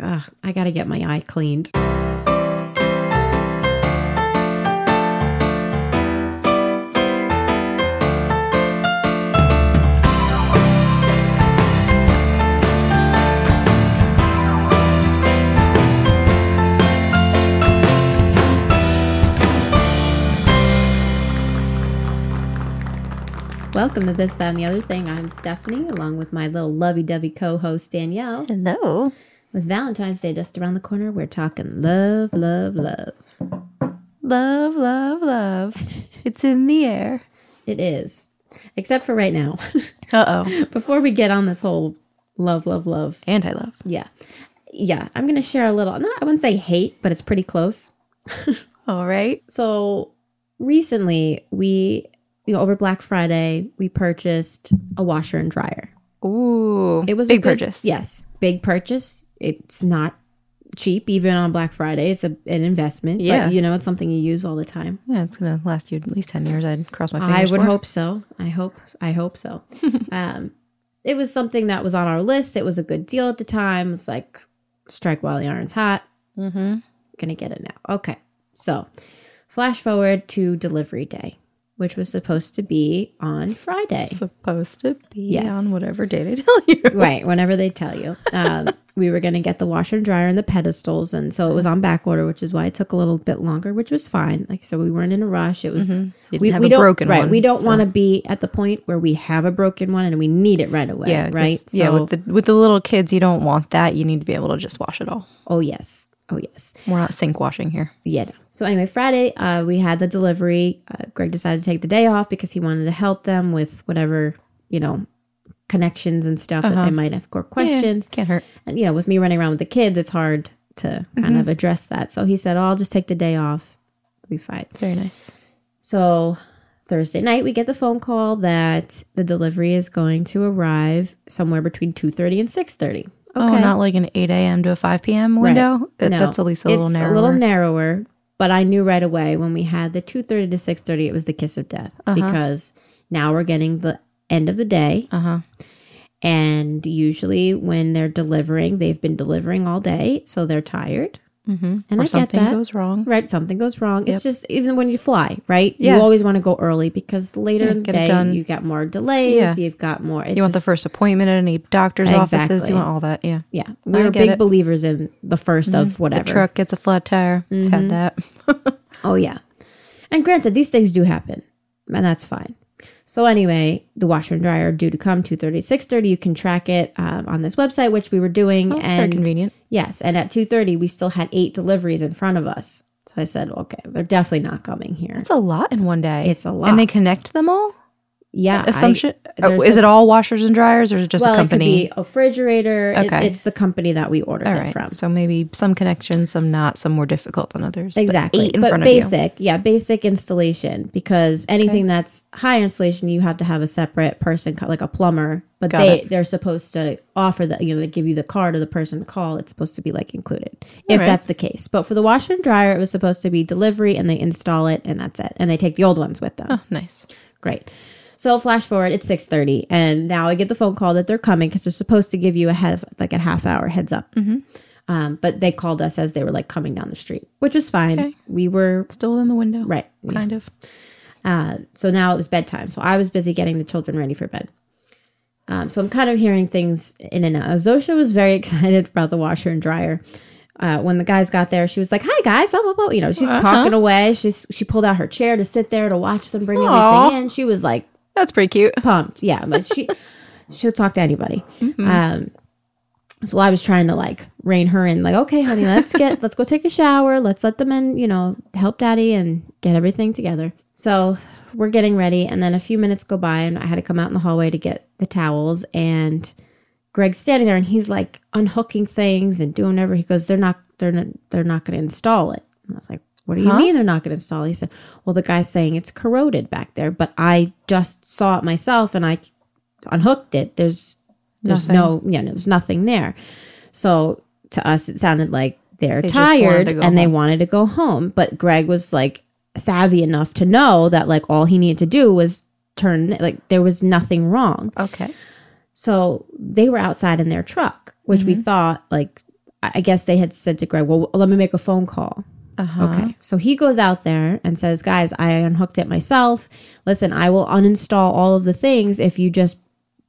I got to get my eye cleaned. Welcome to This, That, and the Other Thing. I'm Stephanie, along with my little lovey-dovey co-host, Danielle. Hello. With Valentine's Day just around the corner, we're talking love, love, love. Love, love, love. It's in the air. It is. Except for right now. Uh-oh. Before we get on this whole love, love, love. Anti-love. Yeah. Yeah. I'm going to share a little, I wouldn't say hate, but it's pretty close. All right. So recently over Black Friday, we purchased a washer and dryer. Ooh. It was a big purchase. Yes. Big purchase. It's not cheap, even on Black Friday. It's an investment. Yeah. But, it's something you use all the time. Yeah, it's going to last you at least 10 years. I'd cross my fingers. I would hope so. I hope so. It was something that was on our list. It was a good deal at the time. It's like, strike while the iron's hot. Mm-hmm. Going to get it now. Okay. So, flash forward to delivery day, which was supposed to be on Friday. Supposed to be on whatever day they tell you. Right, whenever they tell you. We were going to get the washer and dryer and the pedestals, and so it was on back order, which is why it took a little bit longer, which was fine. Like, so we weren't in a rush. It was we don't want to be at the point where we have a broken one and we need it right away, right? So, with the little kids, you don't want that. You need to be able to just wash it all. Oh, yes. Oh, yes. We're not sink washing here. Yeah. No. So anyway, Friday, we had the delivery. Greg decided to take the day off because he wanted to help them with whatever, connections and stuff that they might have or questions. Yeah, can't hurt. And, with me running around with the kids, it's hard to kind of address that. So he said, I'll just take the day off. It'll be fine. Very nice. So Thursday night, we get the phone call that the delivery is going to arrive somewhere between 2:30 and 6:30. Okay. Oh, not like an 8 a.m. to a 5 p.m. window? Right. No, that's at least a little narrower. It's a little narrower, but I knew right away when we had the 2:30 to 6:30, it was the kiss of death because now we're getting the end of the day. And usually when they're delivering, they've been delivering all day, so they're tired. And or I get that. Something goes wrong. Right, something goes wrong. Yep. It's just even when you fly, right? Yeah. You always want to go early because later in the day, you got more delays. Yeah. You've got more. You want the first appointment at any doctor's offices. You want all that. Yeah. Yeah. We're big believers in the first of whatever. The truck gets a flat tire. I've had that. Oh, yeah. And granted, these things do happen, and that's fine. So anyway, the washer and dryer are due to come 2:30, 6:30. You can track it on this website, which we were doing. Oh, very convenient. Yes, and at 2:30, we still had 8 deliveries in front of us. So I said, okay, they're definitely not coming here. That's a lot in one day. It's a lot. And they connect them all? Yeah. Assumption? Is it all washers and dryers or is it just a company? It could be a refrigerator. Okay. It's the company that we ordered it from. So maybe some connections, some not, some more difficult than others. Exactly. But 8 in front of you. But basic installation because anything that's high installation, you have to have a separate person, like a plumber. But they're supposed to offer that, they give you the card or the person to call. It's supposed to be included if that's the case. But for the washer and dryer, it was supposed to be delivery and they install it and that's it. And they take the old ones with them. Oh, nice. Great. So flash forward, it's 6:30, and now I get the phone call that they're coming because they're supposed to give you a half hour heads up. But they called us as they were coming down the street, which was fine. Okay. We were still in the window, right? Kind of. So now it was bedtime. So I was busy getting the children ready for bed. So I'm kind of hearing things in and out. Zosia was very excited about the washer and dryer. When the guys got there, she was like, "Hi guys!" Blah, blah, blah. She's talking away. She pulled out her chair to sit there to watch them bring everything in. She was like. That's pretty cute. Pumped. Yeah. But she'll talk to anybody. So I was trying to rein her in, okay, honey, let's go take a shower. Let's let the men, help daddy and get everything together. So we're getting ready. And then a few minutes go by and I had to come out in the hallway to get the towels. And Greg's standing there and he's unhooking things and doing whatever. He goes, they're not going to install it. And I was like, what do you mean they're not going to install? He said, well, the guy's saying it's corroded back there, but I just saw it myself and I unhooked it. There's there's nothing there. So to us, it sounded like they're tired and they wanted to go home. But Greg was savvy enough to know that all he needed to do was turn, there was nothing wrong. Okay. So they were outside in their truck, which we thought I guess they had said to Greg, well, let me make a phone call. Uh-huh. Okay. So he goes out there and says, guys, I unhooked it myself. Listen, I will uninstall all of the things if you just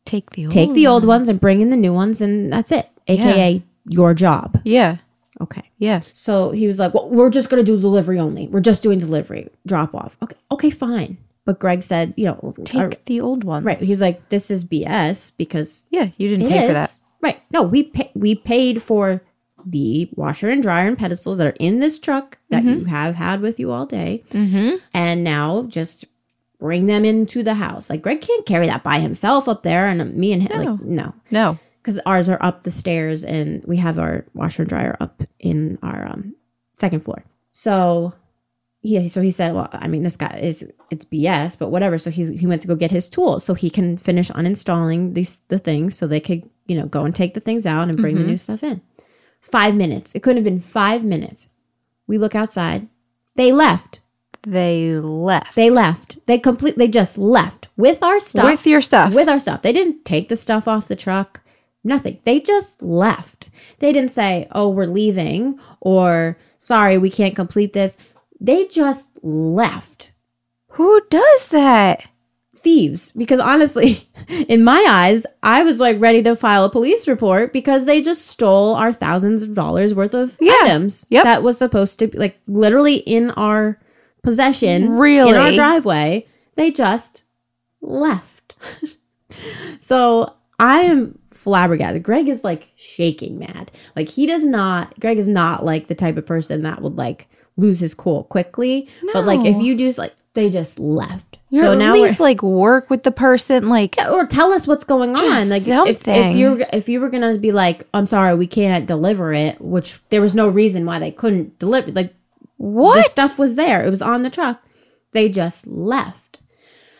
take the old ones and bring in the new ones, and that's it. AKA your job. Yeah. Okay. Yeah. So he was like, well, we're just going to do delivery only. We're just doing delivery, drop off. Okay. Okay, fine. But Greg said, you know, take the old ones. Right. He's like, this is BS because you didn't pay for that. Right. No, we paid for the washer and dryer and pedestals that are in this truck that you have had with you all day. Mm-hmm. And now just bring them into the house. Like, Greg can't carry that by himself up there. And me and him, no. Because ours are up the stairs and we have our washer and dryer up in our second floor. So, so he said, well, I mean, this guy, it's BS, but whatever. So he went to go get his tools so he can finish uninstalling the things so they could, go and take the things out and bring the new stuff in. 5 minutes. It couldn't have been 5 minutes. We look outside. They left. They just left with our stuff. With our stuff. They didn't take the stuff off the truck. Nothing. They just left. They didn't say, oh, we're leaving, or sorry, we can't complete this. They just left. Who does that? Thieves. Because honestly, in my eyes, I was like ready to file a police report because they just stole our thousands of dollars worth of items that was supposed to be like literally in our possession, in our driveway. They just left. So I am flabbergasted. Greg is like shaking mad. Like Greg is not like the type of person that would like lose his cool quickly. No. But like if you do like, they just left. You're so at least like work with the person, like or tell us what's going on. Like something. If you were gonna be like, I'm sorry, we can't deliver it, which there was no reason why they couldn't deliver. Like what? The stuff was there. It was on the truck. They just left.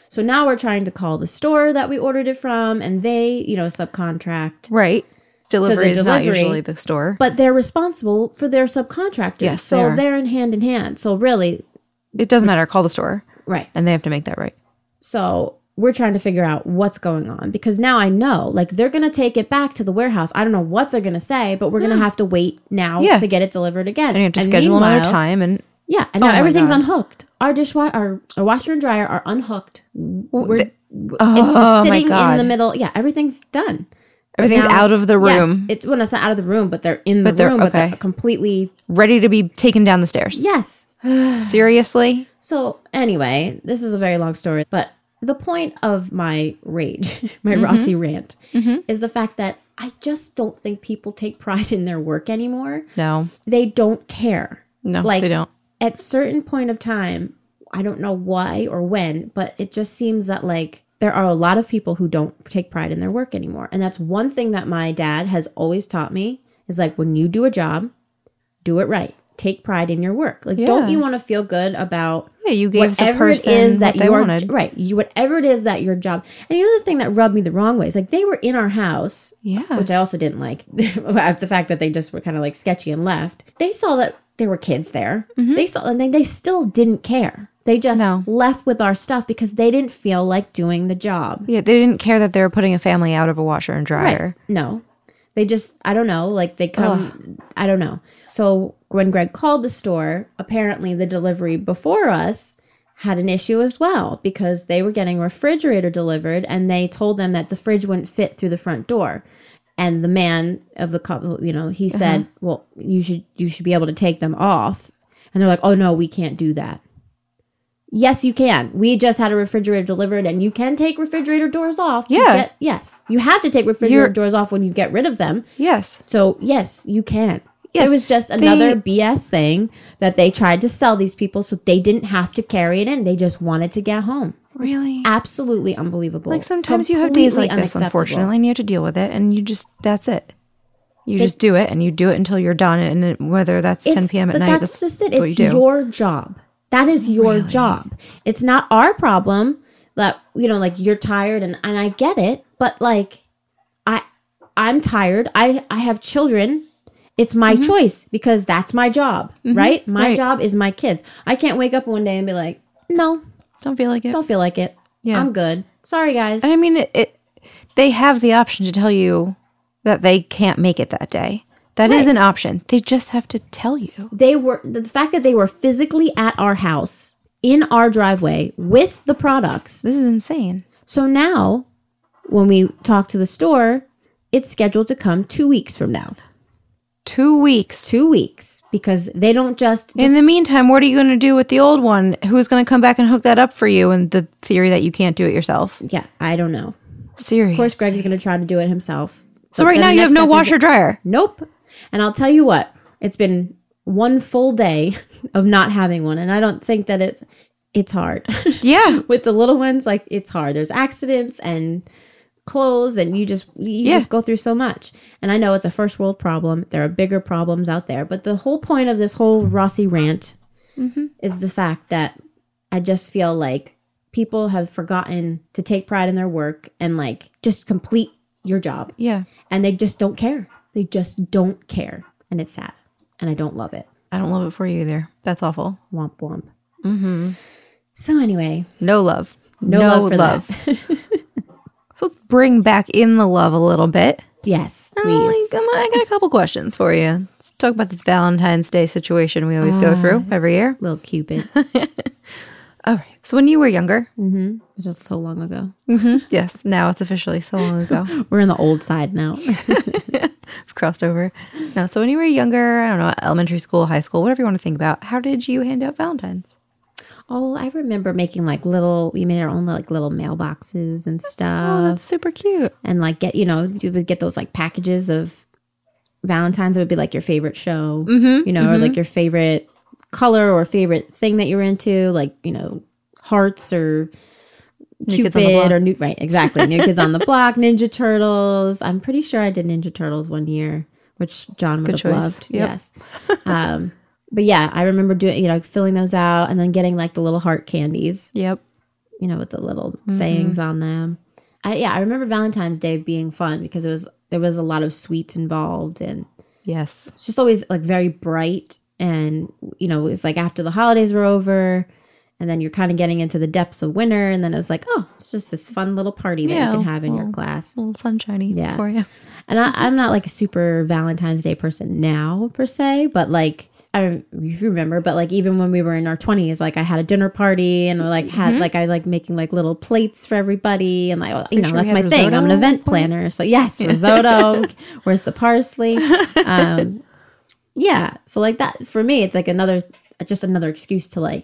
So now we're trying to call the store that we ordered it from, and they, subcontract. Right. Delivery is not usually the store, but they're responsible for their subcontractors. Yes, so they're in hand. So really, it doesn't matter. Call the store. Right. And they have to make that right. So we're trying to figure out what's going on because now I know like they're going to take it back to the warehouse. I don't know what they're going to say, but we're going to have to wait now to get it delivered again. And you have to schedule another time. And now everything's unhooked. Our our washer and dryer are unhooked. It's just sitting in the middle. Yeah, everything's done. Everything's out of the room. Yes, it's not out of the room, but they're in the room. Okay. But they're completely ready to be taken down the stairs. Yes. Seriously? So anyway, this is a very long story, but the point of my rage, my Rossi rant, is the fact that I just don't think people take pride in their work anymore. No. They don't care. No, like, they don't. At certain point of time, I don't know why or when, but it just seems that like there are a lot of people who don't take pride in their work anymore. And that's one thing that my dad has always taught me is like when you do a job, do it right. Take pride in your work. Like, don't you want to feel good about you gave whatever the person it is that you wanted. Right. Whatever it is that your job. And the thing that rubbed me the wrong way is like they were in our house, which I also didn't like. The fact that they just were kind of like sketchy and left. They saw that there were kids there. Mm-hmm. They still didn't care. They just left with our stuff because they didn't feel like doing the job. Yeah, they didn't care that they were putting a family out of a washer and dryer. Right. No. They just, I don't know, like they come, I don't know. So when Greg called the store, apparently the delivery before us had an issue as well because they were getting a refrigerator delivered and they told them that the fridge wouldn't fit through the front door. And the man of the couple, he said, well, you should be able to take them off. And they're like, oh no, we can't do that. Yes, you can. We just had a refrigerator delivered, and you can take refrigerator doors off. You have to take refrigerator doors off when you get rid of them. Yes. So, yes, you can. Yes. It was just another BS thing that they tried to sell these people so they didn't have to carry it in. They just wanted to get home. Really? Absolutely unbelievable. Like, sometimes completely you have days like this, unfortunately, and you have to deal with it, and you just, that's it. You just do it, and you do it until you're done, and whether that's 10 p.m. at night, that's just it. It's your job. That is your job. It's not our problem that, like you're tired and I get it. But like, I'm tired. I have children. It's my choice because that's my job, right? My job is my kids. I can't wake up one day and be like, no. Don't feel like it. Yeah. I'm good. Sorry, guys. I mean, they have the option to tell you that they can't make it that day. That is an option. They just have to tell you. They were the fact that they were physically at our house in our driveway with the products. This is insane. So now when we talk to the store, it's scheduled to come 2 weeks from now. 2 weeks. 2 weeks. Because they don't just... In the meantime, what are you going to do with the old one? Who's going to come back and hook that up for you? And the theory that you can't do it yourself. Yeah, I don't know. Seriously. Of course, Greg is going to try to do it himself. So right now you have no washer dryer. Nope. And I'll tell you what, it's been one full day of not having one. And I don't think that it's hard. Yeah. With the little ones, like, it's hard. There's accidents and... clothes, and you just go through so much. And I know it's a first world problem. There are bigger problems out there, but the whole point of this whole Rossi rant is the fact that I just feel like people have forgotten to take pride in their work and, like, just complete your job. Yeah. And they just don't care. They just don't care. And it's sad. And I don't love it. I don't love it for you either. That's awful. Womp womp. Mm-hmm. So anyway. No love. No love for that. So let's bring back in the love a little bit. Yes, please. I got a couple questions for you. Let's talk about this Valentine's Day situation we always go through every year. Little Cupid. All right. So when you were younger. Mm-hmm. It was so long ago. Mm-hmm. Yes. Now it's officially so long ago. We're on the old side now. We've crossed over. No. So when you were younger, I don't know, elementary school, high school, whatever you want to think about, how did you hand out Valentine's? Oh, I remember making we made our own little mailboxes and stuff. Oh, that's super cute. And you would get those packages of Valentine's. It would be your favorite show, or your favorite color or favorite thing that you were into, hearts or Cupid or right, exactly. New Kids on the Block, Ninja Turtles. I'm pretty sure I did Ninja Turtles one year, which John would have loved. Yep. Yes. But yeah, I remember filling those out and then getting the little heart candies. Yep. With the little sayings on them. I remember Valentine's Day being fun because there was a lot of sweets involved, and yes, it's just always very bright, and it was after the holidays were over, and then you're kind of getting into the depths of winter, and then it was it's just this fun little party that you can have in your class. A little sunshiny for you. And I'm not a super Valentine's Day person now per se, but even when we were in our 20s, I had a dinner party, and I making little plates for everybody, and that's my thing. I'm an event planner, so yes, risotto. Where's the parsley? So that for me, it's another excuse to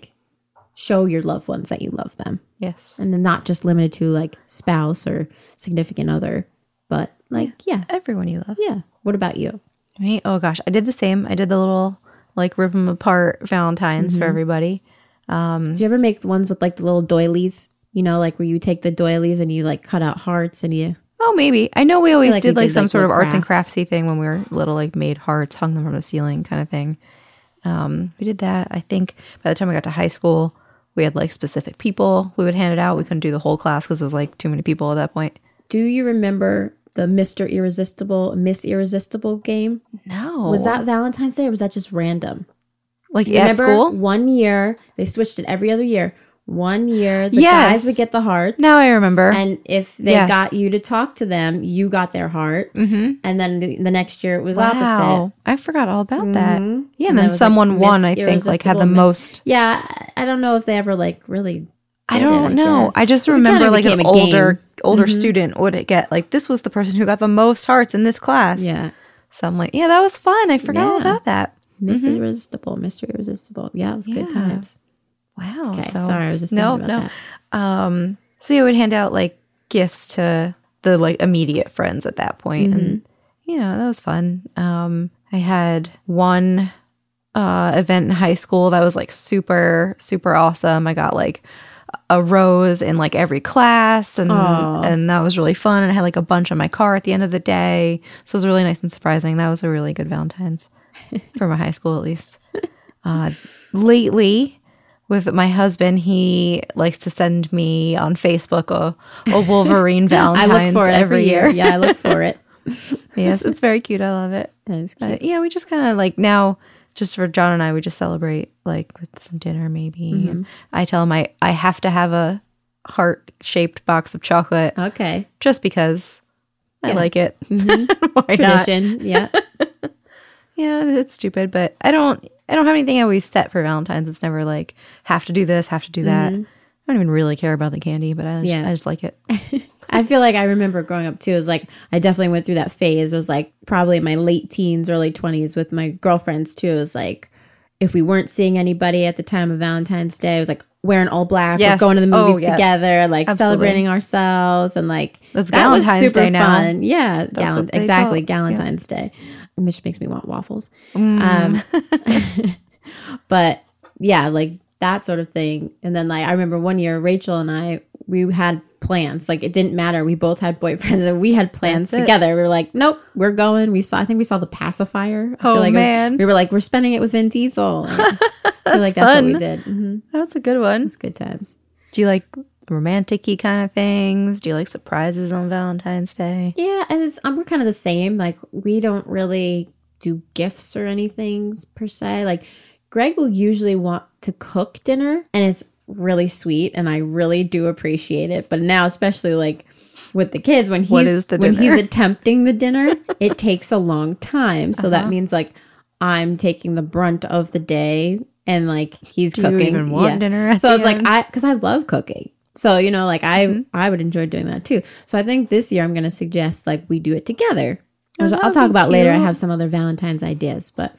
show your loved ones that you love them. Yes, and then not just limited to spouse or significant other, but everyone you love. Yeah. What about you? Right. Oh gosh, I did the same. I did the little. Rip them apart Valentines for everybody. Did you ever make the ones with the little doilies? Where you take the doilies and you cut out hearts and you... Oh, maybe. I know we always did some sort of arts and craftsy thing when we were little, made hearts, hung them from the ceiling kind of thing. We did that. I think by the time we got to high school, we had specific people we would hand it out. We couldn't do the whole class because it was too many people at that point. Do you remember... the Mr. Irresistible, Miss Irresistible game? No. Was that Valentine's Day or was that just random? At school? One year, they switched it every other year. One year, the guys would get the hearts. Now I remember. And if they got you to talk to them, you got their heart. Mm-hmm. And then the next year, it was opposite. I forgot all about that. Yeah, and then someone won, I think, had the most. Yeah, I don't know if they ever, really... I don't know. I just remember an older student would get this was the person who got the most hearts in this class. Yeah. So I'm that was fun. I forgot all about that. Miss Irresistible, Mr. Irresistible. Yeah, it was good times. Wow. Okay, sorry, I was just thinking about that. So you would hand out gifts to the immediate friends at that point, and that was fun. I had one event in high school that was super super awesome. I got a rose in every class, and and that was really fun, and I had a bunch on my car at the end of the day, so it was really nice and surprising. That was a really good Valentine's for my high school, at least. Lately with my husband, he likes to send me on Facebook a Wolverine Valentine's. I look for it every year. Yeah, I look for it. Yes, it's very cute. I love it. That is cute. Yeah, we just kind of now just for John and I, we just celebrate with some dinner maybe. Mm-hmm. And I tell him I have to have a heart-shaped box of chocolate. Okay. Just because I like it. Mm-hmm. Why not? Tradition, yeah. yeah, it's stupid, but I don't have anything I always set for Valentine's. It's never like, have to do this, have to do that. Mm-hmm. I don't even really care about the candy, but I just like it. I feel like I remember growing up too. It was like, I definitely went through that phase. It was like probably in my late teens, early 20s with my girlfriends too. It was like, if we weren't seeing anybody at the time of Valentine's Day, it was like wearing all black, yes. Going to the movies together, like absolutely. Celebrating ourselves. And like, that's that Galentine's was super Day fun. Now. Yeah, exactly. Galentine's Day. Which makes me want waffles. But yeah, like that sort of thing. And then like I remember one year Rachel and I, we had plans. Like it didn't matter. We both had boyfriends and we had plans together. We were like, nope, we're going. I think we saw The Pacifier. Oh, like man. We were like, we're spending it with Vin Diesel. That's I feel like that's fun. What we did. Mm-hmm. That's a good one. It's good times. Do you like romantic-y kind of things? Do you like surprises on Valentine's Day? Yeah, and it's we're kind of the same. Like we don't really do gifts or anything per se. Like Greg will usually want to cook dinner, and it's really sweet, and I really do appreciate it. But now, especially like with the kids, when he's attempting the dinner, it takes a long time. So that means like I'm taking the brunt of the day, and like he's cooking. You even want dinner? At so the it's end? Like because I love cooking. So, you know, like I would enjoy doing that too. So I think this year I'm going to suggest like we do it together. I'll talk about later. I have some other Valentine's ideas, but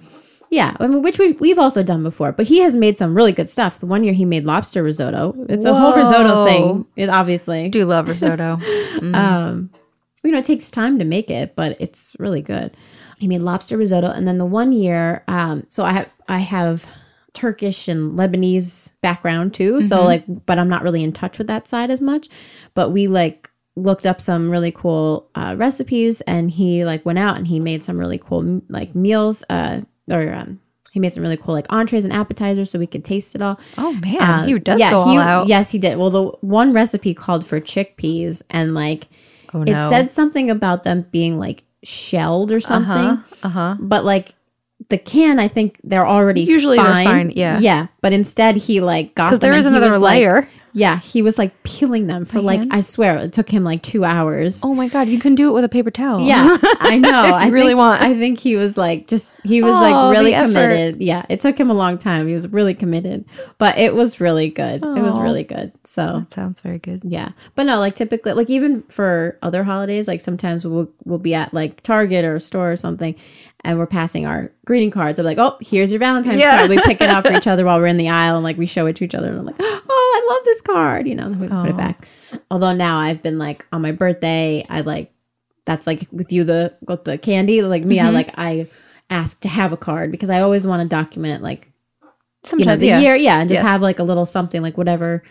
yeah, I mean, which we've also done before, but he has made some really good stuff. The one year he made lobster risotto. It's a whole risotto thing. It obviously do love risotto. Mm-hmm. You know, it takes time to make it, but it's really good. He made lobster risotto. And then the one year, so I have Turkish and Lebanese background too. Mm-hmm. So like, but I'm not really in touch with that side as much, but we like looked up some really cool recipes, and he like went out and he made some really cool like meals he made some really cool like entrees and appetizers so we could taste it all. Oh man, he does go all out. Yes, he did. Well, the one recipe called for chickpeas, and like it said something about them being like shelled or something. But like the can, I think they're already usually fine. They're fine, yeah. Yeah, but instead he like got them. Because there is another layer. Like, yeah, he was like peeling them for like, I swear, it took him like 2 hours. Oh my God, you can do it with a paper towel. Yeah, I know. I think he was like really committed. Yeah, it took him a long time. He was really committed, but it was really good. It was really good. So that sounds very good. Yeah, but no, like typically, like even for other holidays, like sometimes we'll be at like Target or a store or something, and we're passing our greeting cards. I'm like, oh, here's your Valentine's card. We pick it up for each other while we're in the aisle, and like we show it to each other. And I'm like, oh, I love this card. You know, then we put it back. Although now I've been like on my birthday, I like that's like with you the candy. Like me, mm-hmm. I ask to have a card because I always want to document like sometimes the year, and just have like a little something like whatever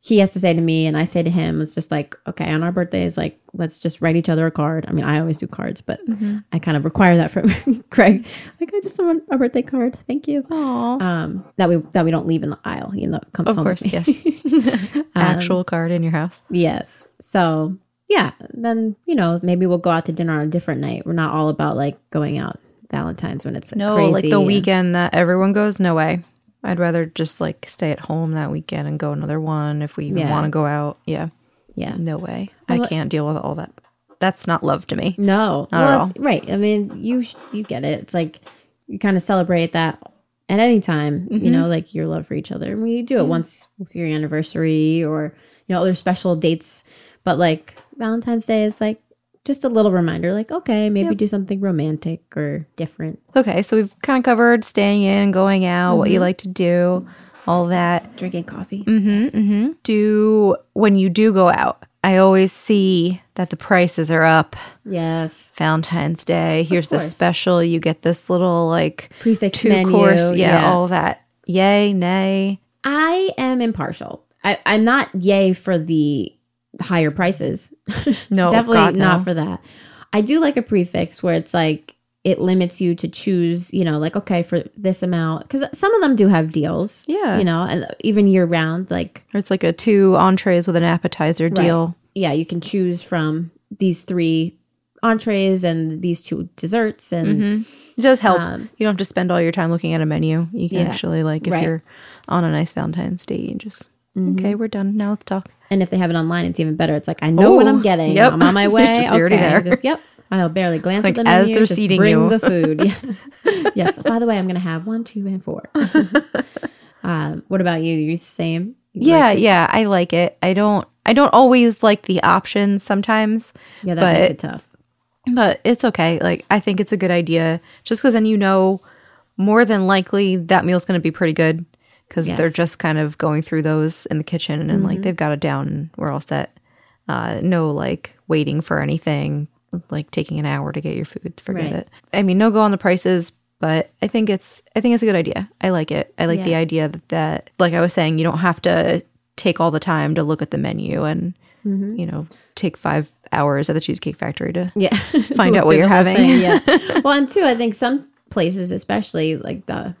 he has to say to me and I say to him. It's just like, okay, on our birthdays, like, let's just write each other a card. I mean, I always do cards, but I kind of require that from Greg. Like, I just want a birthday card. Thank you. Aww. That we don't leave in the aisle. You know, comes home. Of course, yes. Actual card in your house. Yes. So, yeah. Then, you know, maybe we'll go out to dinner on a different night. We're not all about, like, going out Valentine's when it's crazy. No, like the weekend that everyone goes, no way. I'd rather just like stay at home that weekend and go another one if we even want to go out. Yeah. Yeah. No way. I can't deal with all that. That's not love to me. No. Not at all. Right. I mean, you get it. It's like you kind of celebrate that at any time, you know, like your love for each other. I mean, you do it once for your anniversary or, you know, other special dates. But like Valentine's Day is like just a little reminder, like, okay, maybe do something romantic or different. Okay, so we've kind of covered staying in, going out, what you like to do, all that. Drinking coffee. When you do go out, I always see that the prices are up. Yes. Valentine's Day, here's the special, you get this little like prefix menu. Yeah, all that. Yay, nay. I am impartial. I'm not yay for the higher prices. No, definitely not for that. I do like a prefix where it's like it limits you to choose, you know, like, okay, for this amount, because some of them do have deals. Yeah, you know, and even year round, like it's like a 2 entrees with an appetizer deal. Yeah, you can choose from these 3 entrees and these 2 desserts, and it does help. You don't have to spend all your time looking at a menu. You can actually, like, if you're on a nice Valentine's Day, you just okay, we're done. Now let's talk. And if they have it online, it's even better. It's like, I know what I'm getting. Yep. I'm on my way. You're already there. Just, I'll barely glance at the menu. As they're just seating you. Bring the food. Yes. By the way, I'm going to have 1, 2, and 4. What about you? You're the same? Yeah. I like it. I don't always like the options sometimes. Yeah, that makes it tough. But it's okay. Like, I think it's a good idea just because then you know more than likely that meal's going to be pretty good because they're just kind of going through those in the kitchen and like they've got it down and we're all set. No, like, waiting for anything, like taking an hour to get your food. Forget it. I mean, no go on the prices, but I think it's a good idea. I like it. I like the idea that, like I was saying, you don't have to take all the time to look at the menu and, you know, take 5 hours at the Cheesecake Factory to find out what you're having. Well, and too, I think some places, especially like the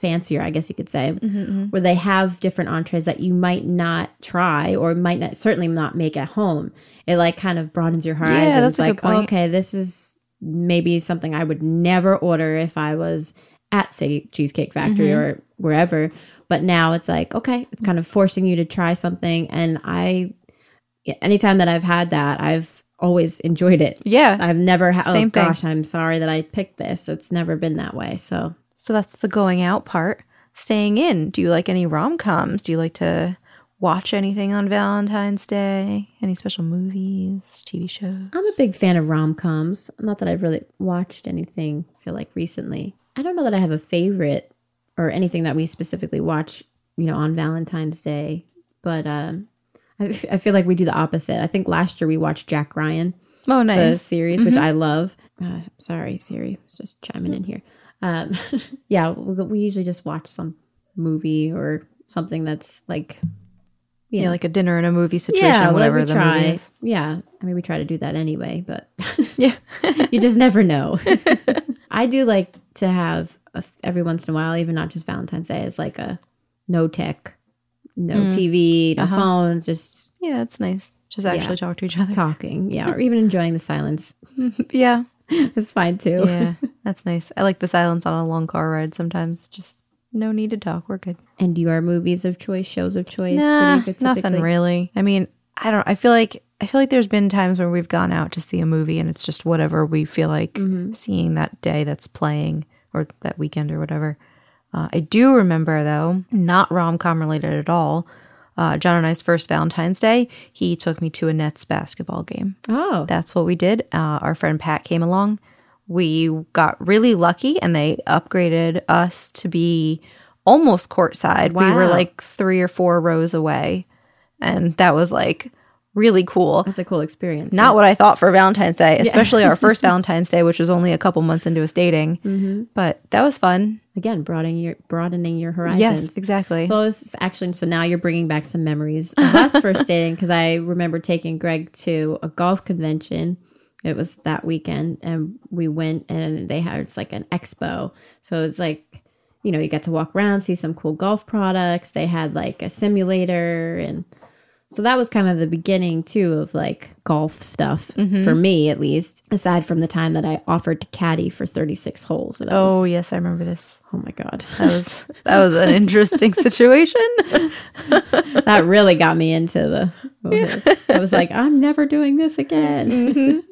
fancier, I guess you could say, where they have different entrees that you might not try or certainly not make at home. It like kind of broadens your horizons. Yeah, that's like, a good point. Oh, okay, this is maybe something I would never order if I was at, say, Cheesecake Factory or wherever. But now it's like, okay, it's kind of forcing you to try something. And anytime that I've had that, I've always enjoyed it. Yeah. I've never had, gosh, I'm sorry that I picked this. It's never been that way. So that's the going out part. Staying in. Do you like any rom-coms? Do you like to watch anything on Valentine's Day? Any special movies, TV shows? I'm a big fan of rom-coms. Not that I've really watched anything, I feel like, recently. I don't know that I have a favorite or anything that we specifically watch, you know, on Valentine's Day. But I feel like we do the opposite. I think last year we watched Jack Ryan. Oh, nice. The series, which I love. Sorry, Siri. It's just chiming in here. We usually just watch some movie or something that's like, you know, like a dinner and a movie situation, whatever the movie is. Yeah. I mean, we try to do that anyway, but you just never know. I do like to have every once in a while, even not just Valentine's Day, it's like a no tech, no TV, no phones, just. Yeah, it's nice. Just actually talk to each other. Talking. Yeah. Or even enjoying the silence. Yeah. It's fine too. Yeah, that's nice. I like the silence on a long car ride sometimes. Just no need to talk. We're good. And your movies of choice, shows of choice? Nah, nothing really. I mean, I feel like there's been times where we've gone out to see a movie and it's just whatever we feel like seeing that day that's playing or that weekend or whatever. I do remember though, not rom-com related at all. John and I's first Valentine's Day, he took me to a Nets basketball game. Oh. That's what we did. Our friend Pat came along. We got really lucky, and they upgraded us to be almost courtside. Wow. We were like 3 or 4 rows away, and that was like really cool. That's a cool experience. Not what I thought for Valentine's Day, especially our first Valentine's Day, which was only a couple months into us dating. But that was fun. Again, broadening your horizons. Yes, exactly. So now you're bringing back some memories of us first dating, because I remember taking Greg to a golf convention. It was that weekend, and we went, and they had it's like an expo. So it's like, you know, you got to walk around, see some cool golf products. They had like a simulator, and so that was kind of the beginning too of like golf stuff for me, at least, aside from the time that I offered to caddy for 36 holes. So oh, yes, I remember this. Oh my God. That was an interesting situation. That really got me into the moment. I was like, I'm never doing this again.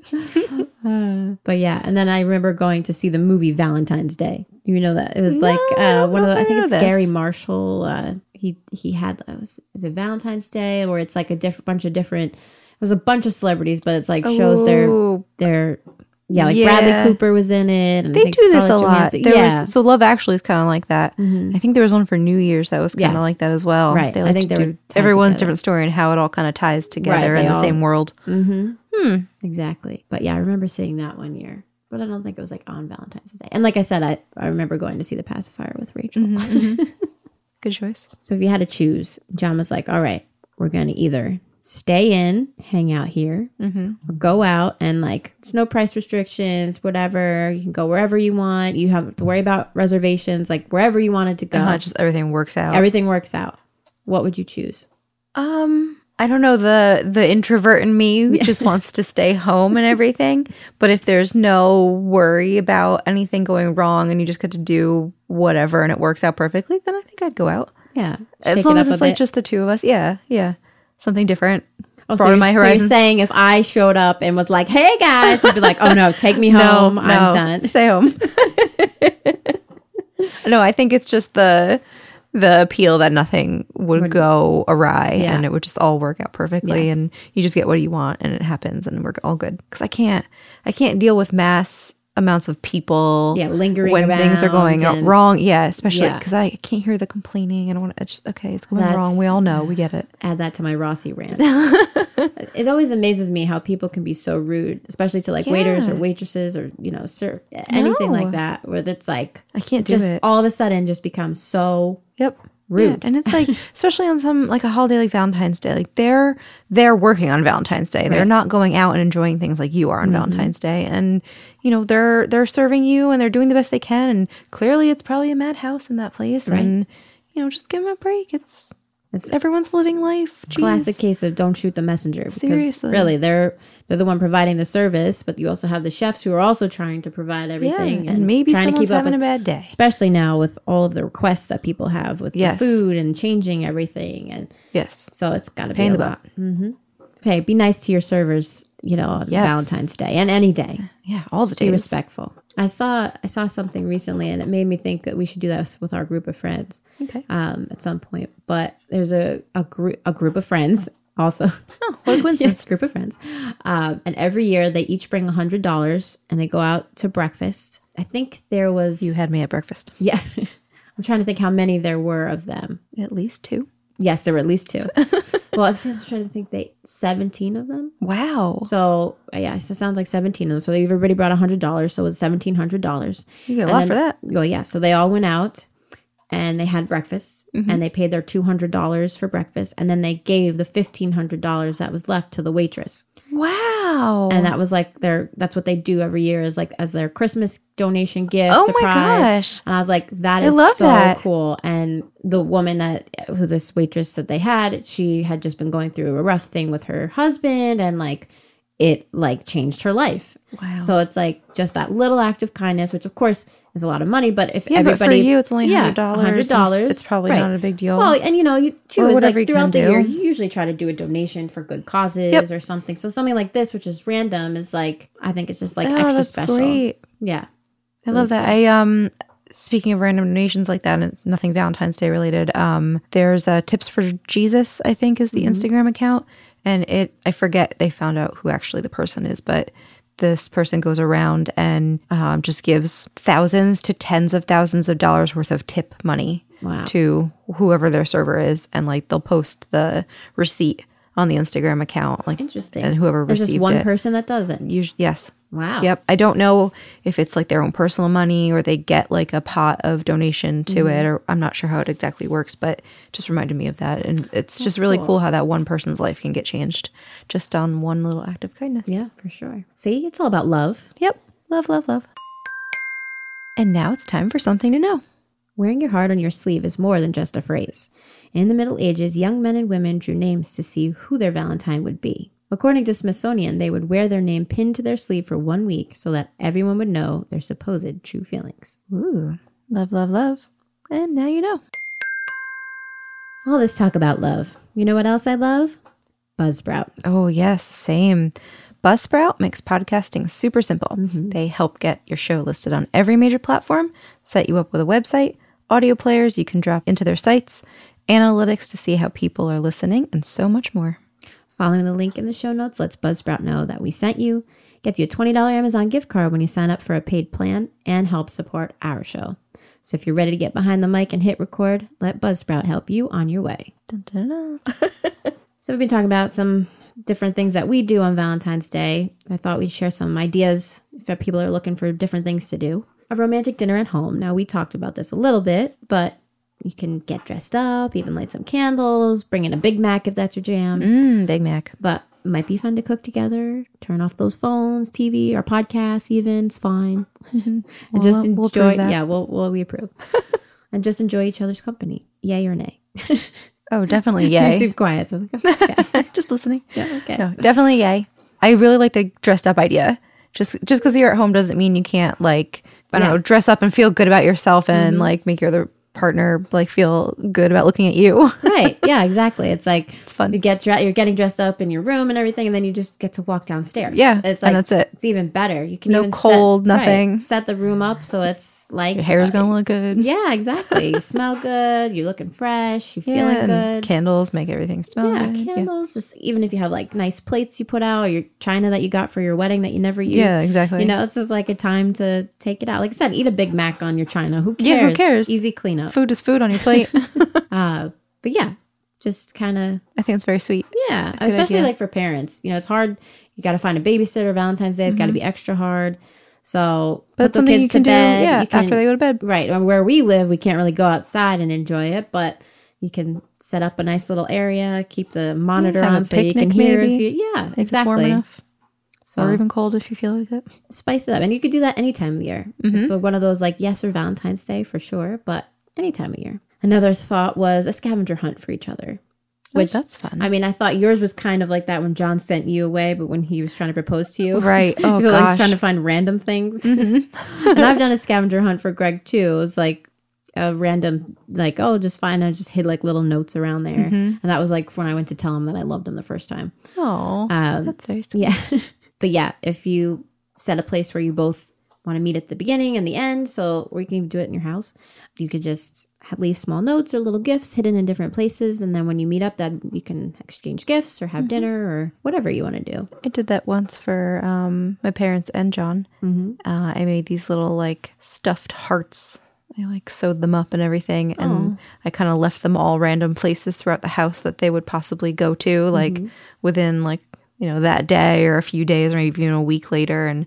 But yeah, and then I remember going to see the movie Valentine's Day. You know that? It was I think it's Gary Marshall. He had, is it Valentine's Day, where it's like a it was a bunch of celebrities, but it's like shows their Bradley Cooper was in it. And they do this a lot. So Love Actually is kind of like that. I think there was one for New Year's that was kind of like that as well. Right. They like I think to do everyone's together. Different story and how it all kind of ties together in the same world. Exactly. But yeah, I remember seeing that one year. But I don't think it was like on Valentine's Day. And like I said, I remember going to see The Pacifier with Rachel. Good choice. So if you had to choose, John was like, all right, we're going to either stay in, hang out here, or go out and like, there's no price restrictions, whatever. You can go wherever you want. You have to worry about reservations, like wherever you wanted to go. Just everything works out. Everything works out. What would you choose? I don't know. The introvert in me just wants to stay home and everything. But if there's no worry about anything going wrong and you just get to do whatever and it works out perfectly, then I think I'd go out. Yeah. As long as it's like just the two of us. Yeah. Something different. broaden my horizons. So you're saying if I showed up and was like, hey guys, you'd be like, oh no, take me home. No, I'm done. Stay home. No, I think it's just the appeal that nothing would go awry, and it would just all work out perfectly, and you just get what you want and it happens and we're all good. Because I can't deal with mass amounts of people lingering when things are going wrong, especially because I can't hear the complaining. I don't want to it's going wrong, we all know, we get it. Add that to my Rossi rant. It always amazes me how people can be so rude, especially to like waiters or waitresses or anything like that, where it's like I can't do it. All of a sudden just becomes so rude. Yeah, and it's like, especially on some like a holiday like Valentine's Day, like they're working on Valentine's Day. Right. They're not going out and enjoying things like you are on Valentine's Day, and they're serving you and they're doing the best they can. And clearly, it's probably a madhouse in that place. Right. And just give them a break. It's everyone's living life. Jeez. Classic case of don't shoot the messenger. Because seriously, really, they're the one providing the service, but you also have the chefs who are also trying to provide everything. Yeah, and maybe someone's having a bad day, especially now with all of the requests that people have with the food and changing everything. And so it's got to be a lot. Mm-hmm. Hey, be nice to your servers. On Valentine's Day and any day. Yeah, all the days. Be respectful. I saw something recently, and it made me think that we should do that with our group of friends. Okay. At some point, but there's a group of friends also. Oh, what a coincidence! Yes, group of friends. And every year they each bring $100 and they go out to breakfast. I think there was. You had me at breakfast. Yeah, I'm trying to think how many there were of them. At least two. Yes, there were at least two. Well, I was trying to think, 17 of them. Wow. So, it sounds like 17 of them. So, everybody brought $100, so it was $1,700. You get a lot for that. Well, yeah. So, they all went out, and they had breakfast, and they paid their $200 for breakfast, and then they gave the $1,500 that was left to the waitress. Wow. And that was like that's what they do every year is like as their Christmas donation gift. Oh surprise. My gosh. And I was like, that is so cool. And the woman who this waitress that they had, she had just been going through a rough thing with her husband and it changed her life. Wow. So it's like just that little act of kindness, which of course is a lot of money, but but for you it's only $100. $100. It's probably not a big deal. Well, and you too is like throughout the year you usually try to do a donation for good causes or something. So something like this, which is random, is like I think it's just like extra that's special. Great. Yeah. I love that. I speaking of random donations like that, and nothing Valentine's Day related, there's Tips for Jesus, I think, is the Instagram account. And I forget, they found out who actually the person is, but this person goes around and just gives thousands to tens of thousands of dollars worth of tip money to whoever their server is. And they'll post the receipt on the Instagram account. Interesting. And whoever received it. There's one person that does it. Yes. Wow. Yep. I don't know if it's their own personal money or they get a pot of donation to it, or I'm not sure how it exactly works, but it just reminded me of that. And it's just really cool how that one person's life can get changed just on one little act of kindness. Yeah, for sure. See, it's all about love. Yep. Love, love, love. And now it's time for something to know. Wearing your heart on your sleeve is more than just a phrase. In the Middle Ages, young men and women drew names to see who their Valentine would be. According to Smithsonian, they would wear their name pinned to their sleeve for 1 week so that everyone would know their supposed true feelings. Ooh, love, love, love. And now you know. All this talk about love. You know what else I love? Buzzsprout. Oh, yes, same. Buzzsprout makes podcasting super simple. They help get your show listed on every major platform, set you up with a website, audio players you can drop into their sites, analytics to see how people are listening, and so much more. Following the link in the show notes lets Buzzsprout know that we sent you, gets you a $20 Amazon gift card when you sign up for a paid plan, and helps support our show. So if you're ready to get behind the mic and hit record, let Buzzsprout help you on your way. Dun, dun, dun. So we've been talking about some different things that we do on Valentine's Day. I thought we'd share some ideas if people are looking for different things to do. A romantic dinner at home. Now, we talked about this a little bit, but you can get dressed up, even light some candles, bring in a Big Mac if that's your jam. Big Mac. But it might be fun to cook together, turn off those phones, TV, or podcasts even. It's fine. And just enjoy. Yeah, we approve. And just enjoy each other's company. Yay or nay? Oh, definitely yay. You seem quiet. So okay. Just listening. Yeah, okay. No, definitely yay. I really like the dressed up idea. Just because you're at home doesn't mean you can't, dress up and feel good about yourself and, make your other partner like feel good about looking at you. Right. Yeah, exactly. It's like it's fun. You get you're getting dressed up in your room and everything, and then you just get to walk downstairs. Yeah. It's like, and that's it. It's even better. You can nothing. Right, set the room up so it's like your hair's gonna look good. Yeah, exactly. You smell good, you're looking fresh, you're feeling good. Candles make everything smell good. Candles, just even if you have like nice plates you put out or your china that you got for your wedding that you never used. Yeah, exactly. You know, it's just like a time to take it out. Like I said, eat a Big Mac on your china. Who cares? Yeah, who cares? Easy cleanup. Food is food on your plate. But yeah, just kind of. I think it's very sweet. Yeah, especially idea. Like for parents. You know, it's hard. You got to find a babysitter. Valentine's Day has got to be extra hard. So put the kids to bed. Yeah, after they go to bed. Right. And where we live, we can't really go outside and enjoy it, but you can set up a nice little area. Keep the monitor on so you can hear. Yeah, exactly. If it's warm enough. So, or even cold if you feel like it. Spice it up. And you could do that any time of year. Mm-hmm. So one of those like yes or Valentine's Day for sure, but any time of year. Another thought was a scavenger hunt for each other. Which that's fun. I mean, I thought yours was kind of like that when John sent you away, but when he was trying to propose to you. Right. Oh, so like trying to find random things. Mm-hmm. And I've done a scavenger hunt for Greg too. It was like a random like, oh, just fine. I just hid like little notes around there. Mm-hmm. And that was like when I went to tell him that I loved him the first time. Oh, that's very sweet. Yeah. But yeah, if you set a place where you both want to meet at the beginning and the end, so or you can do it in your house, you could just leave small notes or little gifts hidden in different places. And then when you meet up, that you can exchange gifts or have dinner or whatever you want to do. I did that once for my parents and John. Mm-hmm. I made these little like stuffed hearts. I like sewed them up and everything. And I kind of left them all random places throughout the house that they would possibly go to, like within like, you know, that day or a few days or even a week later. And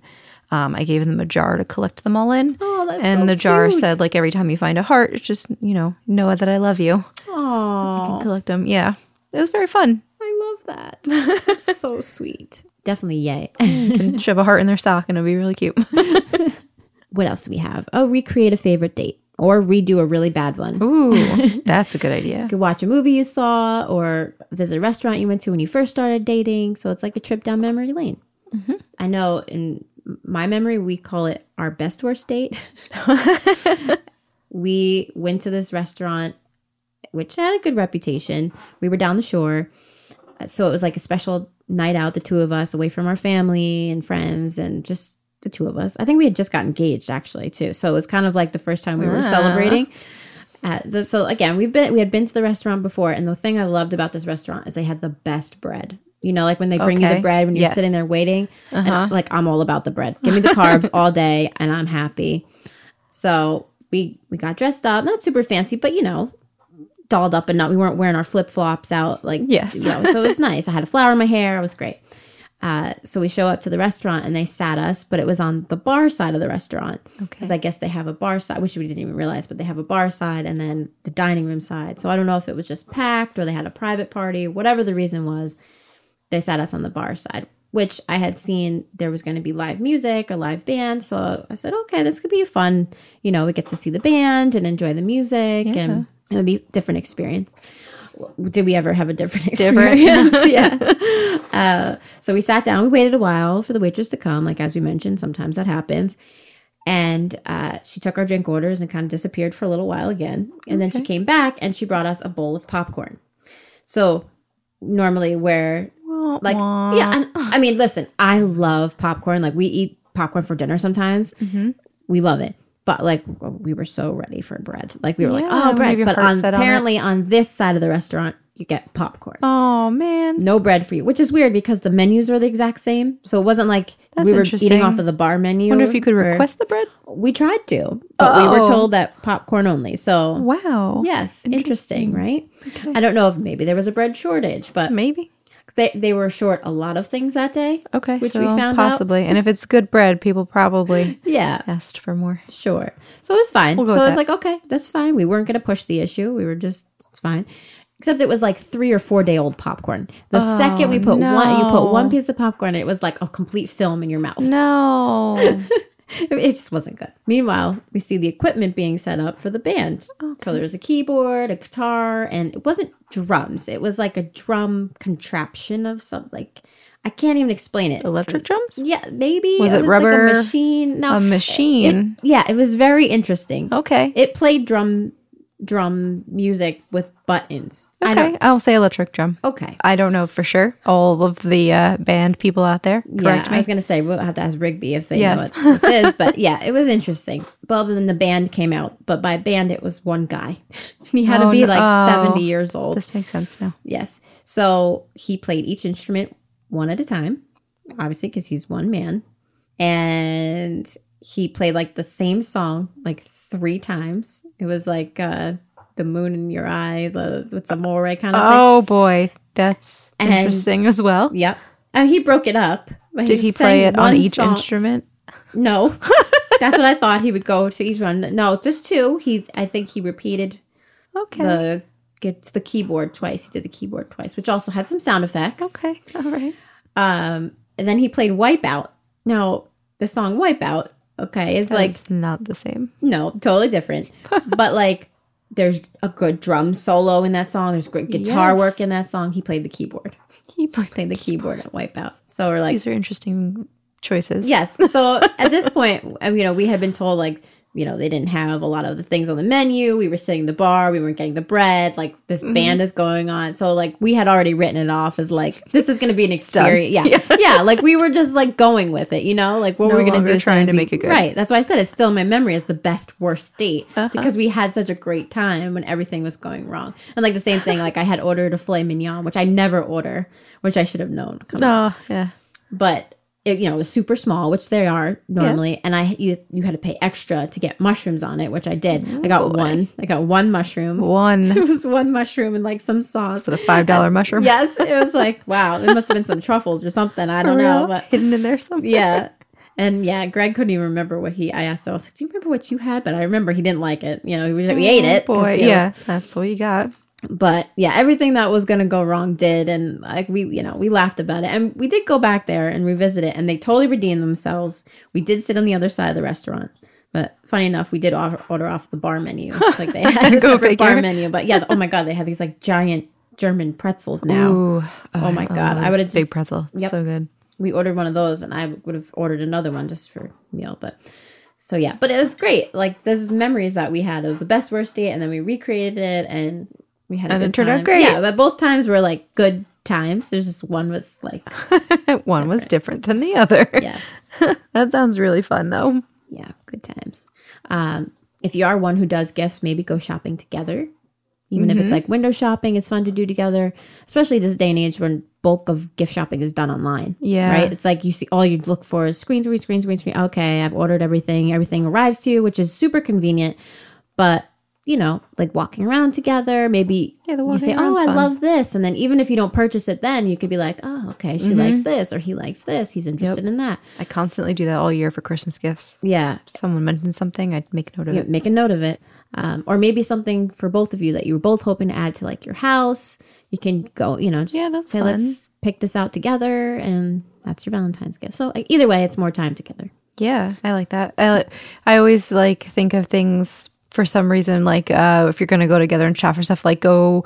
I gave them a jar to collect them all in. Oh, that's and so the jar cute. Said, like, every time you find a heart, it's just, you know that I love you. Aww. You can collect them. Yeah. It was very fun. I love that. So sweet. Definitely yay. You can shove a heart in their sock and it'll be really cute. What else do we have? Oh, recreate a favorite date. Or redo a really bad one. Ooh, that's a good idea. You could watch a movie you saw or visit a restaurant you went to when you first started dating. So it's like a trip down memory lane. Mm-hmm. I know in my memory, we call it our best worst date. We went to this restaurant, which had a good reputation. We were down the shore. So it was like a special night out, the two of us, away from our family and friends and just the two of us. I think we had just got engaged actually too. So it was kind of like the first time we were celebrating. So again, we had been to the restaurant before, and the thing I loved about this restaurant is they had the best bread. You know, like when they bring you the bread when you're sitting there waiting. And like I'm all about the bread. Give me the carbs all day and I'm happy. So we got dressed up, not super fancy, but you know, dolled up enough. We weren't wearing our flip-flops out like you know, so it was nice. I had a flower in my hair, it was great. So we show up to the restaurant and they sat us, but it was on the bar side of the restaurant because I guess they have a bar side, which we didn't even realize, but they have a bar side and then the dining room side. So I don't know if it was just packed or they had a private party, whatever the reason was, they sat us on the bar side, which I had seen there was going to be live music, a live band. So I said, okay, this could be fun. You know, we get to see the band and enjoy the music and it would be a different experience. Did we ever have a different experience? Yeah. So we sat down. We waited a while for the waitress to come. Like, as we mentioned, sometimes that happens. And she took our drink orders and kind of disappeared for a little while again. And then she came back and she brought us a bowl of popcorn. So normally where, like, yeah. And, I mean, listen, I love popcorn. Like, we eat popcorn for dinner sometimes. Mm-hmm. We love it. But, like, we were so ready for bread. Like, we were like, oh, bread. But apparently on this side of the restaurant, you get popcorn. Oh, man. No bread for you, which is weird because the menus are the exact same. So it wasn't like we were eating off of the bar menu. I wonder if you could request the bread. We tried to, but we were told that popcorn only. So, wow. Yes. Interesting, right? Okay. I don't know if maybe there was a bread shortage, but maybe. They were short a lot of things that day. Okay, which so we found possibly. Out. And if it's good bread, people probably asked for more. Sure. So it was fine. We'll so I was like, okay, that's fine. We weren't going to push the issue. We were just, it's fine. Except it was like 3 or 4 day old popcorn. The second we put one piece of popcorn, it was like a complete film in your mouth. No. It just wasn't good. Meanwhile, we see the equipment being set up for the band. Okay. So there was a keyboard, a guitar, and it wasn't drums. It was like a drum contraption of some, like, I can't even explain it. Electric drums? Yeah, maybe. Was it rubber? Like a machine? No, a machine. It was very interesting. Okay. It played drum drum music with buttons. Okay, I'll say electric drum. Okay. I don't know for sure. All of the band people out there, correct me. I was going to say, we'll have to ask Rigby if they know what this is. But yeah, it was interesting. Well, then the band came out. But by band, it was one guy. He had to be 70 years old. This makes sense now. Yes. So he played each instrument one at a time, obviously, because he's one man. And he played the same song three times. It was the moon in your eye, it's amore kind of thing. Oh boy, that's interesting as well. Yep. And he broke it up. Did he play it on each instrument? No. That's what I thought, he would go to each one. No, just two. I think he repeated the keyboard twice. He did the keyboard twice, which also had some sound effects. Okay, all right. And then he played Wipeout. Now, the song Wipeout, it's not the same. No, totally different. But there's a good drum solo in that song. There's great guitar work in that song. He played the keyboard. He played the keyboard at Wipeout. So we're these are interesting choices. Yes. So at this point, we had been told they didn't have a lot of the things on the menu. We were sitting at the bar. We weren't getting the bread. This band is going on. So, we had already written it off as, this is going to be an experience. Yeah. Yeah. Yeah. We were just, going with it, What were we going to do? Trying to make it good. Right. That's why I said it's still in my memory as the best worst date. Because we had such a great time when everything was going wrong. And, the same thing, I had ordered a filet mignon, which I never order, which I should have known. No. Yeah. But... It was super small, which they are normally, yes. And you had to pay extra to get mushrooms on it, which I did. Ooh, I got one. I got one mushroom. One. It was one mushroom and some sauce. Was it a $5 mushroom? Yes. It was wow, there must have been some truffles or something. I don't know. But hidden in there somewhere. Yeah. And yeah, Greg couldn't even remember what I asked. I was like, do you remember what you had? But I remember he didn't like it. He was we ate it. Boy, yeah, that's what you got. But yeah, everything that was going to go wrong did. And we laughed about it, and we did go back there and revisit it, and they totally redeemed themselves. We did sit on the other side of the restaurant, but funny enough, we did order off the bar menu. They had a separate bar menu, but yeah. Oh my God. They had these giant German pretzels now. Ooh, oh my God. I would have just big pretzel. Yep, so good. We ordered one of those, and I would have ordered another one just for meal, but so yeah, but it was great. There's memories that we had of the best worst date, and then we recreated it, and we had and it turned out great. Yeah, but both times were good times. There's just one was one was different than the other. Yes. That sounds really fun though. Yeah, good times. If you are one who does gifts, maybe go shopping together. Even if it's window shopping, it's fun to do together, especially this day and age when bulk of gift shopping is done online. Yeah. Right? It's you see all you look for is screen. Okay, I've ordered everything. Everything arrives to you, which is super convenient, but walking around together, maybe you say, oh, I love this. And then even if you don't purchase it, then you could be oh, okay, she likes this, or he likes this. He's interested in that. I constantly do that all year for Christmas gifts. Yeah. If someone mentioned something, I'd make note of it. Make a note of it. Or maybe something for both of you that you were both hoping to add to your house. You can go, that's fun. Let's pick this out together. And that's your Valentine's gift. So either way, it's more time together. Yeah, I like that. I always think of things... For some reason, if you're going to go together and shop for stuff, go,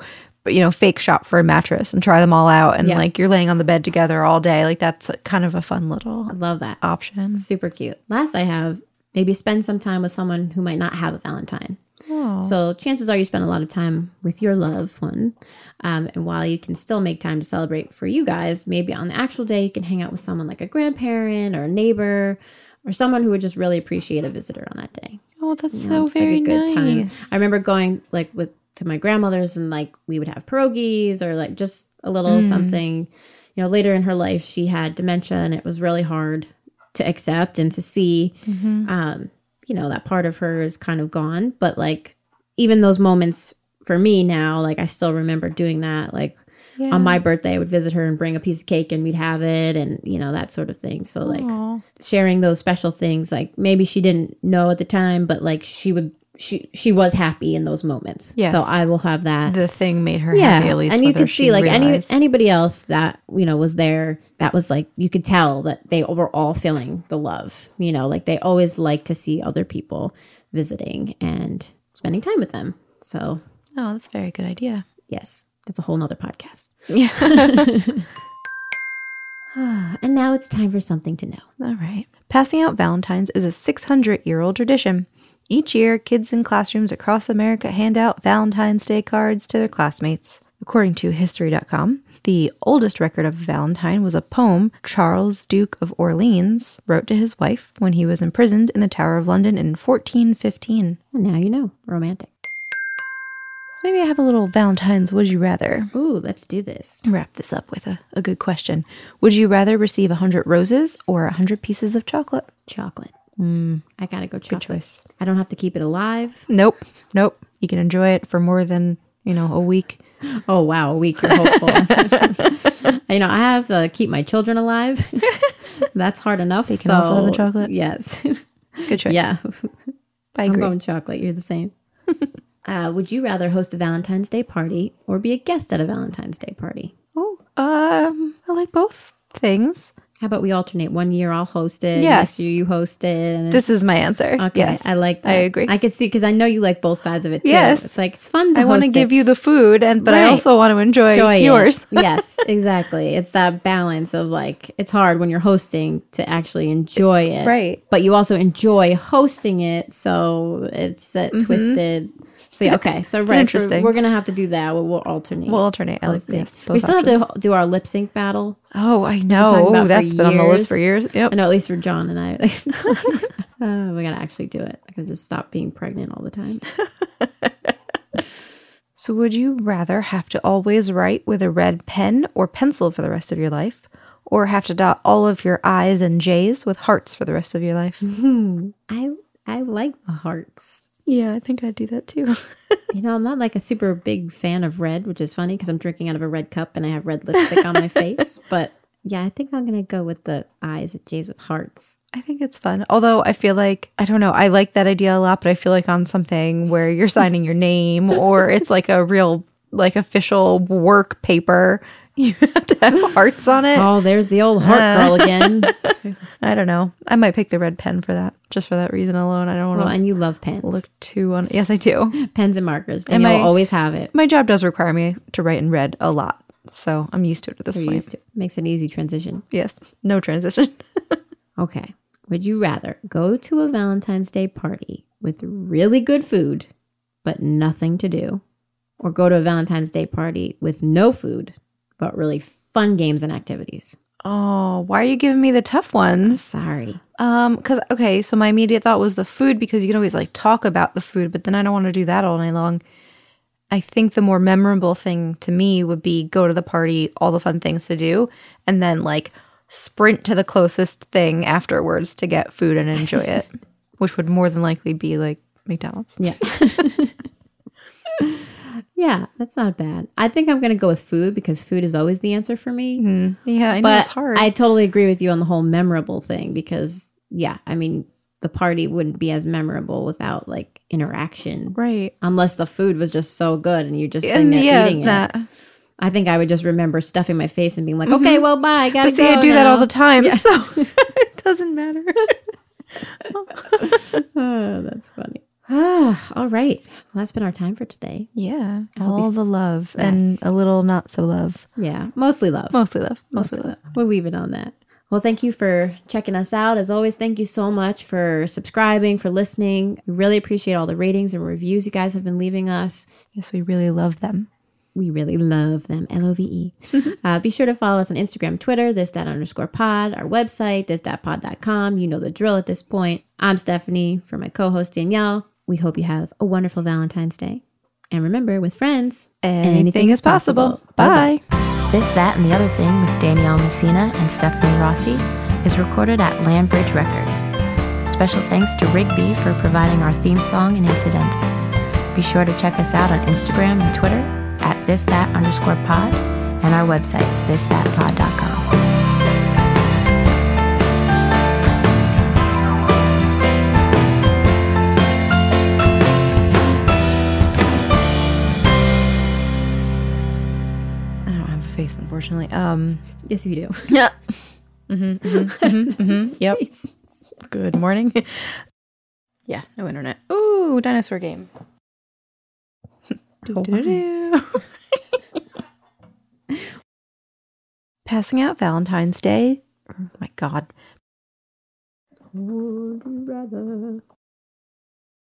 fake shop for a mattress and try them all out. And, you're laying on the bed together all day. That's kind of a fun little I love that option. Super cute. Last I have, maybe spend some time with someone who might not have a Valentine. Oh. So chances are you spend a lot of time with your loved one. And while you can still make time to celebrate for you guys, maybe on the actual day you can hang out with someone like a grandparent or a neighbor or someone who would just really appreciate a visitor on that day. Oh, that's so very good nice. Time. I remember going to my grandmother's, and we would have pierogies or just a little something. Later in her life, she had dementia, and it was really hard to accept and to see. That part of her is kind of gone, but even those moments for me now, I still remember doing that. On my birthday, I would visit her and bring a piece of cake, and we'd have it, and that sort of thing. So Aww. Sharing those special things, maybe she didn't know at the time, but she was happy in those moments. Yes. So I will have that. The thing made her happy, at least. And you could see anybody else that was there, that was you could tell that they were all feeling the love. They always like to see other people visiting and spending time with them. So oh, that's a very good idea. Yes. That's a whole nother podcast. Yeah. And now it's time for something to know. All right. Passing out Valentines is a 600-year-old tradition. Each year, kids in classrooms across America hand out Valentine's Day cards to their classmates. According to History.com, the oldest record of a Valentine was a poem Charles, Duke of Orleans, wrote to his wife when he was imprisoned in the Tower of London in 1415. Now you know. Romantic. Maybe I have a little Valentine's Would You Rather. Ooh, let's do this. Wrap this up with a good question. Would you rather receive 100 roses or 100 pieces of chocolate? Chocolate. I gotta go chocolate. Good choice. I don't have to keep it alive. Nope. You can enjoy it for more than, a week. Oh, wow. A week. You're hopeful. I have to keep my children alive. That's hard enough. They can also have the chocolate. Yes. Good choice. Yeah. I'm going chocolate. You're the same. Would you rather host a Valentine's Day party or be a guest at a Valentine's Day party? Oh, I like both things. How about we alternate? One year I'll host it. Yes. You host it. And this is my answer. Okay. Yes. I like that. I agree. I could see because I know you like both sides of it too. Yes. It's like it's fun to host it. I want to give you the food, but right. I also want to enjoy yours. Yes, exactly. It's that balance of it's hard when you're hosting to actually enjoy it. Right. But you also enjoy hosting it. So it's twisted. So yeah, okay. So right. Interesting. We're going to have to do that. We'll alternate. I like this. We still have to do our lip sync battle. Oh, I know. That's been on the list for years. Yep. I know, at least for John and I. We got to actually do it. I can just stop being pregnant all the time. So would you rather have to always write with a red pen or pencil for the rest of your life? Or have to dot all of your I's and J's with hearts for the rest of your life? Mm-hmm. I like the hearts. Yeah, I think I'd do that too. I'm not a super big fan of red, which is funny because I'm drinking out of a red cup and I have red lipstick on my face. But yeah, I think I'm going to go with the I's and J's with hearts. I think it's fun. Although I feel like, I don't know, I like that idea a lot, but I feel like on something where you're signing your name or it's like a real, official work paper, you have to have hearts on it. Oh, there's the old heart girl again. I don't know. I might pick the red pen for that. Just for that reason alone. I don't want to. Well, and you love pens. Look too on. Yes, I do. Pens and markers. And you'll always have it. My job does require me to write in red a lot. So I'm used to it at this point. Used to it. Makes an easy transition. Yes. No transition. Okay. Would you rather go to a Valentine's Day party with really good food, but nothing to do? Or go to a Valentine's Day party with no food? But really fun games and activities. Oh, why are you giving me the tough ones? Sorry. So my immediate thought was the food, because you can always talk about the food, but then I don't want to do that all night long. I think the more memorable thing to me would be go to the party, all the fun things to do, and then sprint to the closest thing afterwards to get food and enjoy it, which would more than likely be McDonald's. Yeah. Yeah, that's not bad. I think I'm going to go with food because food is always the answer for me. Mm-hmm. Yeah, but it's hard. I totally agree with you on the whole memorable thing because, the party wouldn't be as memorable without interaction. Right. Unless the food was just so good and you're just sitting there eating it. I think I would just remember stuffing my face and being like, okay, well, bye. I gotta go I do now. That all the time, so it doesn't matter. Oh, that's funny. All right. Well, that's been our time for today. Yeah. All the love and a little not so love. Yeah. Mostly love. Mostly love. We'll leave it on that. Well, thank you for checking us out. As always, thank you so much for subscribing, for listening. We really appreciate all the ratings and reviews you guys have been leaving us. Yes, we really love them. Love them. Be sure to follow us on Instagram, Twitter, this_pod, our website, thispodd.com. You know the drill at this point. I'm Stephanie for my co-host, Danielle. We hope you have a wonderful Valentine's Day. And remember, with friends, anything is possible. Bye. Bye-bye. This, That, and the Other Thing with Danielle Messina and Stephanie Rossi is recorded at Landbridge Records. Special thanks to Rigby for providing our theme song and incidentals. Be sure to check us out on Instagram and Twitter at thisthat_pod and our website, thisthatpod.com. Unfortunately. Yes, you do. Yeah. Yep. Good morning. Yeah, no internet. Ooh, dinosaur game. Passing out Valentine's Day. Oh my God. Would you rather?